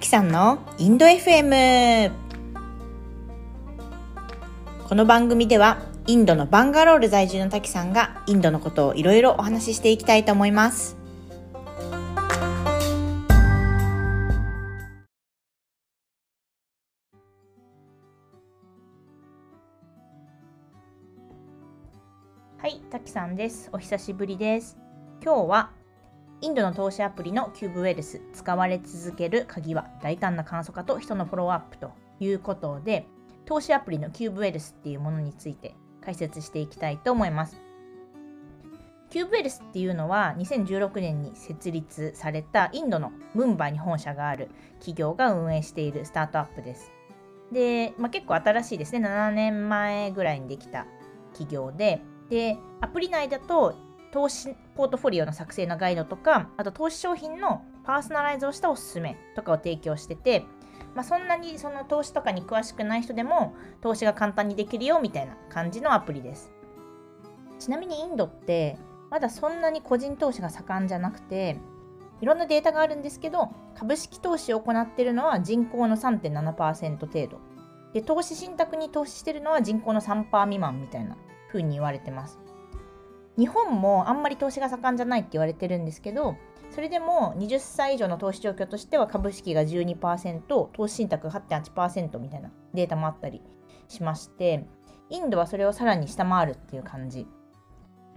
きさんのインド FM。 この番組ではインドのバンガロール在住の滝さんがインドのことをいろいろお話ししていきたいと思います。はい、滝さんです。お久しぶりです。今日はインドの投資アプリのキューブウェルス、使われ続ける鍵は大胆な簡素化と人のフォローアップということで、投資アプリのキューブウェルスっていうものについて解説していきたいと思います。キューブウェルスっていうのは2016年に設立されたインドのムンバイに本社がある企業が運営しているスタートアップです。で、結構新しいですね。7年前ぐらいにできた企業で、アプリ内だと投資ポートフォリオの作成のガイドとか、あと投資商品のパーソナライズをしたおすすめとかを提供してて、そんなにその投資とかに詳しくない人でも投資が簡単にできるよみたいな感じのアプリです。ちなみにインドってまだそんなに個人投資が盛んじゃなくて、いろんなデータがあるんですけど、株式投資を行っているのは人口の 3.7% 程度で、投資信託に投資しているのは人口の 3% 未満みたいな風に言われてます。日本もあんまり投資が盛んじゃないって言われてるんですけど、それでも20歳以上の投資状況としては株式が 12%、 投資信託 8.8% みたいなデータもあったりしまして、インドはそれをさらに下回るっていう感じ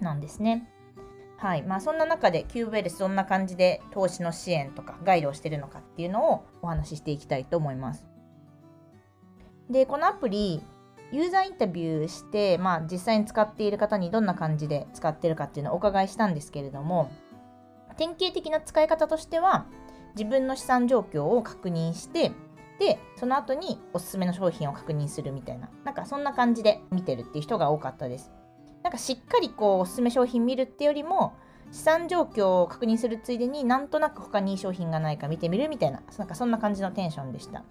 なんですね。はい、そんな中でキューブウェルス、どんな感じで投資の支援とかガイドをしてるのかっていうのをお話ししていきたいと思います。で、このアプリユーザーインタビューして、実際に使っている方にどんな感じで使っているかっていうのをお伺いしたんですけれども、典型的な使い方としては、自分の資産状況を確認して、で、その後におすすめの商品を確認するみたいな、そんな感じで見てるっていう人が多かったです。しっかりおすすめ商品見るってよりも、資産状況を確認するついでになんとなく他にいい商品がないか見てみるみたいな、そんな感じのテンションでした。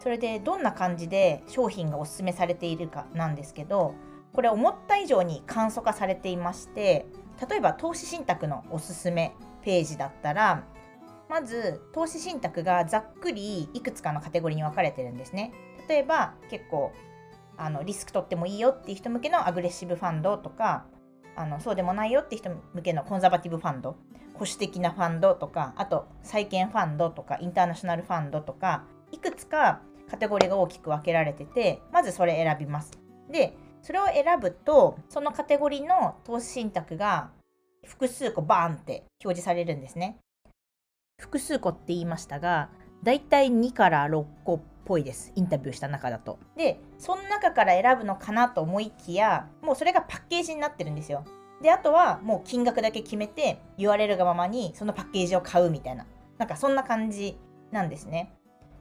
それでどんな感じで商品がおすすめされているかなんですけど、これ思った以上に簡素化されていまして、例えば投資信託のおすすめページだったら、まず投資信託がざっくりいくつかのカテゴリーに分かれてるんですね。例えば結構リスク取ってもいいよっていう人向けのアグレッシブファンドとか、そうでもないよって人向けのコンザバティブファンド、保守的なファンドとか、あと債券ファンドとかインターナショナルファンドとか、いくつかカテゴリーが大きく分けられてて、まずそれ選びます。で、それを選ぶと、そのカテゴリーの投資信託が複数個バーンって表示されるんですね。複数個って言いましたが、だいたい2から6個っぽいです。インタビューした中だと。で、その中から選ぶのかなと思いきや、もうそれがパッケージになってるんですよ。で、あとはもう金額だけ決めて、言われるがままにそのパッケージを買うみたいな、そんな感じなんですね。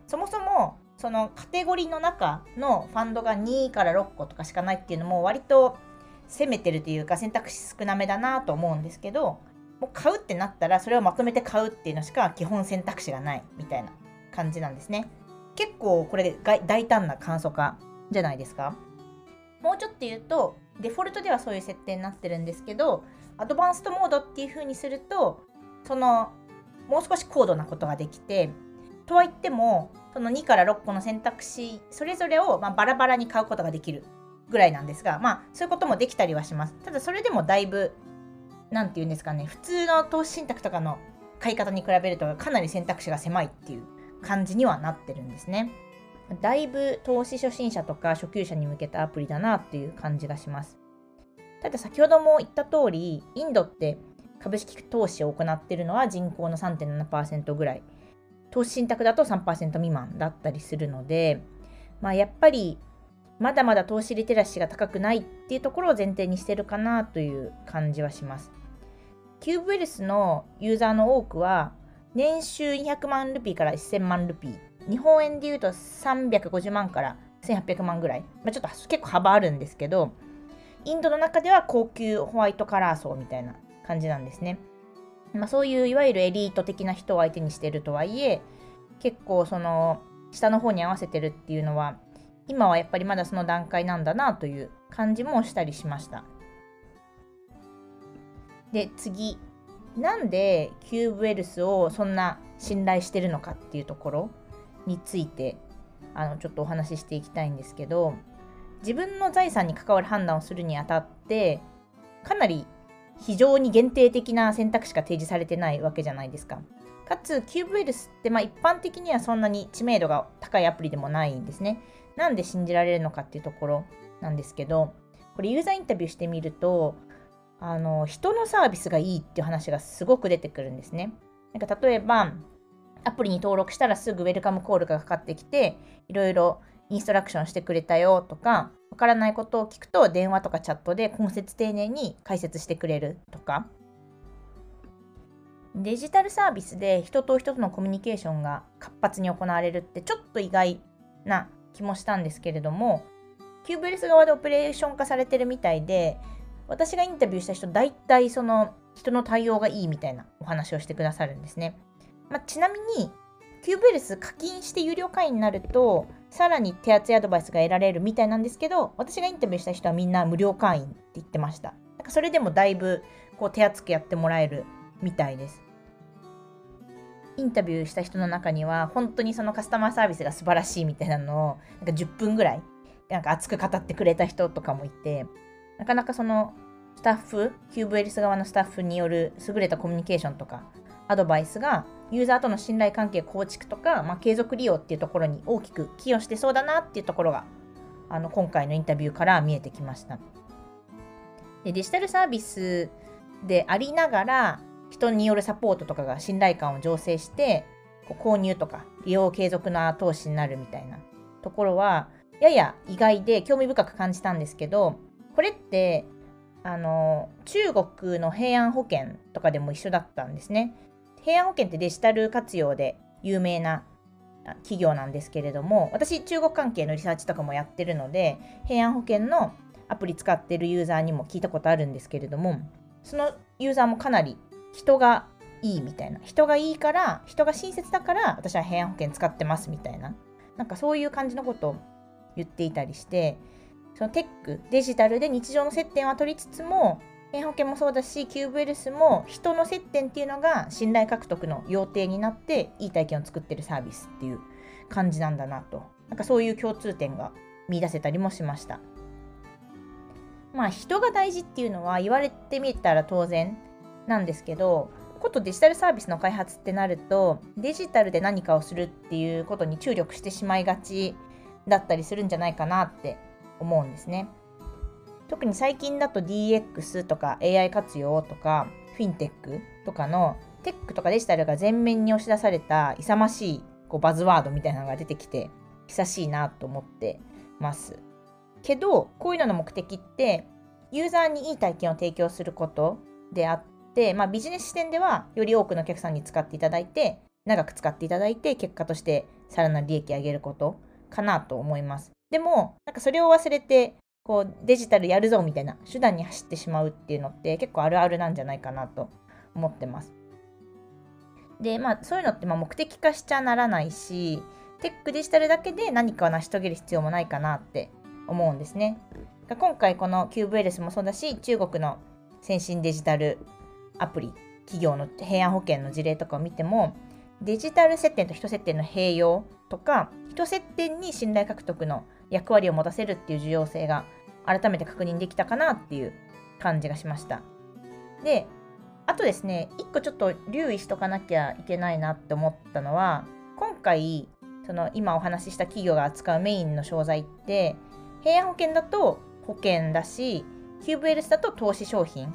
そもそもそのカテゴリーの中のファンドが2から6個とかしかないっていうのも、割と攻めてるというか選択肢少なめだなと思うんですけど、もう買うってなったらそれをまとめて買うっていうのしか基本選択肢がないみたいな感じなんですね。結構これ大胆な簡素化じゃないですか。もうちょっと言うと、デフォルトではそういう設定になってるんですけど、アドバンストモードっていう風にすると、そのもう少し高度なことができて、とは言ってもその2から6個の選択肢それぞれをバラバラに買うことができるぐらいなんですが、そういうこともできたりはします。ただそれでもだいぶ普通の投資信託とかの買い方に比べるとかなり選択肢が狭いっていう感じにはなってるんですね。だいぶ投資初心者とか初級者に向けたアプリだなっていう感じがします。ただ先ほども言った通り、インドって株式投資を行っているのは人口の 3.7% ぐらい、投資信託だと 3% 未満だったりするので、やっぱりまだまだ投資リテラシーが高くないっていうところを前提にしてるかなという感じはします。キューブウェルスのユーザーの多くは年収200万ルピーから1000万ルピー、日本円でいうと350万から1800万ぐらい、ちょっと結構幅あるんですけど、インドの中では高級ホワイトカラー層みたいな感じなんですね。そういういわゆるエリート的な人を相手にしてるとはいえ、結構その下の方に合わせてるっていうのは、今はやっぱりまだその段階なんだなという感じもしたりしました。で、次なんでキューブウェルスをそんな信頼してるのかっていうところについてちょっとお話ししていきたいんですけど、自分の財産に関わる判断をするにあたってかなり非常に限定的な選択しか提示されてないわけじゃないですか。かつキューブウェルスって一般的にはそんなに知名度が高いアプリでもないんですね。なんで信じられるのかっていうところなんですけど、これユーザーインタビューしてみると人のサービスがいいっていう話がすごく出てくるんですね。なんか例えばアプリに登録したらすぐウェルカムコールがかかってきて、いろいろインストラクションしてくれたよとか、わからないことを聞くと電話とかチャットで懇切丁寧に解説してくれるとか、デジタルサービスで人と人とのコミュニケーションが活発に行われるってちょっと意外な気もしたんですけれども、キューブウェルス側でオペレーション化されてるみたいで、私がインタビューした人大体その人の対応がいいみたいなお話をしてくださるんですね。ちなみにキューブウェルス課金して有料会員になるとさらに手厚いアドバイスが得られるみたいなんですけど、私がインタビューした人はみんな無料会員って言ってました。なんかそれでもだいぶこう手厚くやってもらえるみたいです。インタビューした人の中には本当にそのカスタマーサービスが素晴らしいみたいなのをなんか10分ぐらいなんか熱く語ってくれた人とかもいて、なかなかそのスタッフ、キューブウェルス側のスタッフによる優れたコミュニケーションとかアドバイスがユーザーとの信頼関係構築とか、継続利用っていうところに大きく寄与してそうだなっていうところが今回のインタビューから見えてきました。でデジタルサービスでありながら人によるサポートとかが信頼感を醸成して購入とか利用継続の投資になるみたいなところはやや意外で興味深く感じたんですけど、これって中国の平安保険とかでも一緒だったんですね。平安保険ってデジタル活用で有名な企業なんですけれども、私中国関係のリサーチとかもやってるので平安保険のアプリ使ってるユーザーにも聞いたことあるんですけれども、そのユーザーもかなり人がいいみたいな、人がいいから、人が親切だから私は平安保険使ってますみたいな、なんかそういう感じのことを言っていたりして、そのテックデジタルで日常の接点は取りつつも平安保険もそうだしキューブウェルスも人の接点っていうのが信頼獲得の要諦になっていい体験を作ってるサービスっていう感じなんだなと、なんかそういう共通点が見出せたりもしました。人が大事っていうのは言われてみたら当然なんですけど、ことデジタルサービスの開発ってなるとデジタルで何かをするっていうことに注力してしまいがちだったりするんじゃないかなって思うんですね。特に最近だと DX とか AI 活用とかフィンテックとかのテックとかデジタルが前面に押し出された勇ましいバズワードみたいなのが出てきて久しいなと思ってますけど、こういうのの目的ってユーザーにいい体験を提供することであって、ビジネス視点ではより多くのお客さんに使っていただいて長く使っていただいて結果としてさらなる利益を上げることかなと思います。でもなんかそれを忘れてデジタルやるぞみたいな手段に走ってしまうっていうのって結構あるあるなんじゃないかなと思ってます。でそういうのって目的化しちゃならないし、テックデジタルだけで何かを成し遂げる必要もないかなって思うんですね。今回このキューブウェルスもそうだし中国の先進デジタルアプリ企業の平安保険の事例とかを見ても、デジタル接点と人接点の併用とか人接点に信頼獲得の役割を持たせるっていう重要性が改めて確認できたかなっていう感じがしました。であとですね、一個ちょっと留意しとかなきゃいけないなって思ったのは、今回その今お話しした企業が扱うメインの商材って平安保険だと保険だしキューブウェルスだと投資商品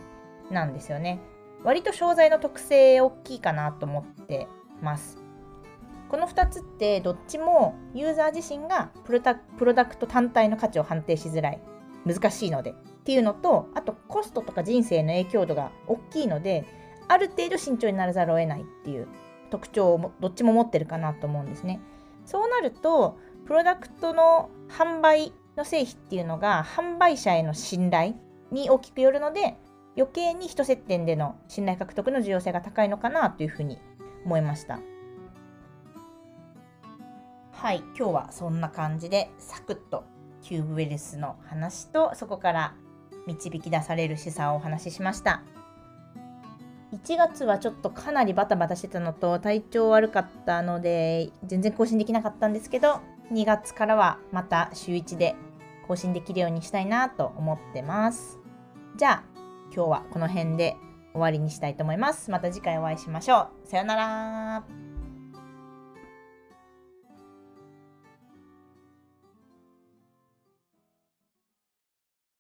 なんですよね。割と商材の特性大きいかなと思ってます。この2つってどっちもユーザー自身がプロダクト単体の価値を判定しづらい、難しいのでっていうのと、あとコストとか人生の影響度が大きいのである程度慎重にならざるを得ないっていう特徴をどっちも持ってるかなと思うんですね。そうなるとプロダクトの販売の成否っていうのが販売者への信頼に大きくよるので、余計に人接点での信頼獲得の重要性が高いのかなというふうに思いました。はい、今日はそんな感じでサクッとキューブウェルスの話とそこから導き出される示唆をお話ししました。1月はちょっとかなりバタバタしてたのと体調悪かったので全然更新できなかったんですけど、2月からはまた週1で更新できるようにしたいなと思ってます。じゃあ今日はこの辺で終わりにしたいと思います。また次回お会いしましょう。さよなら。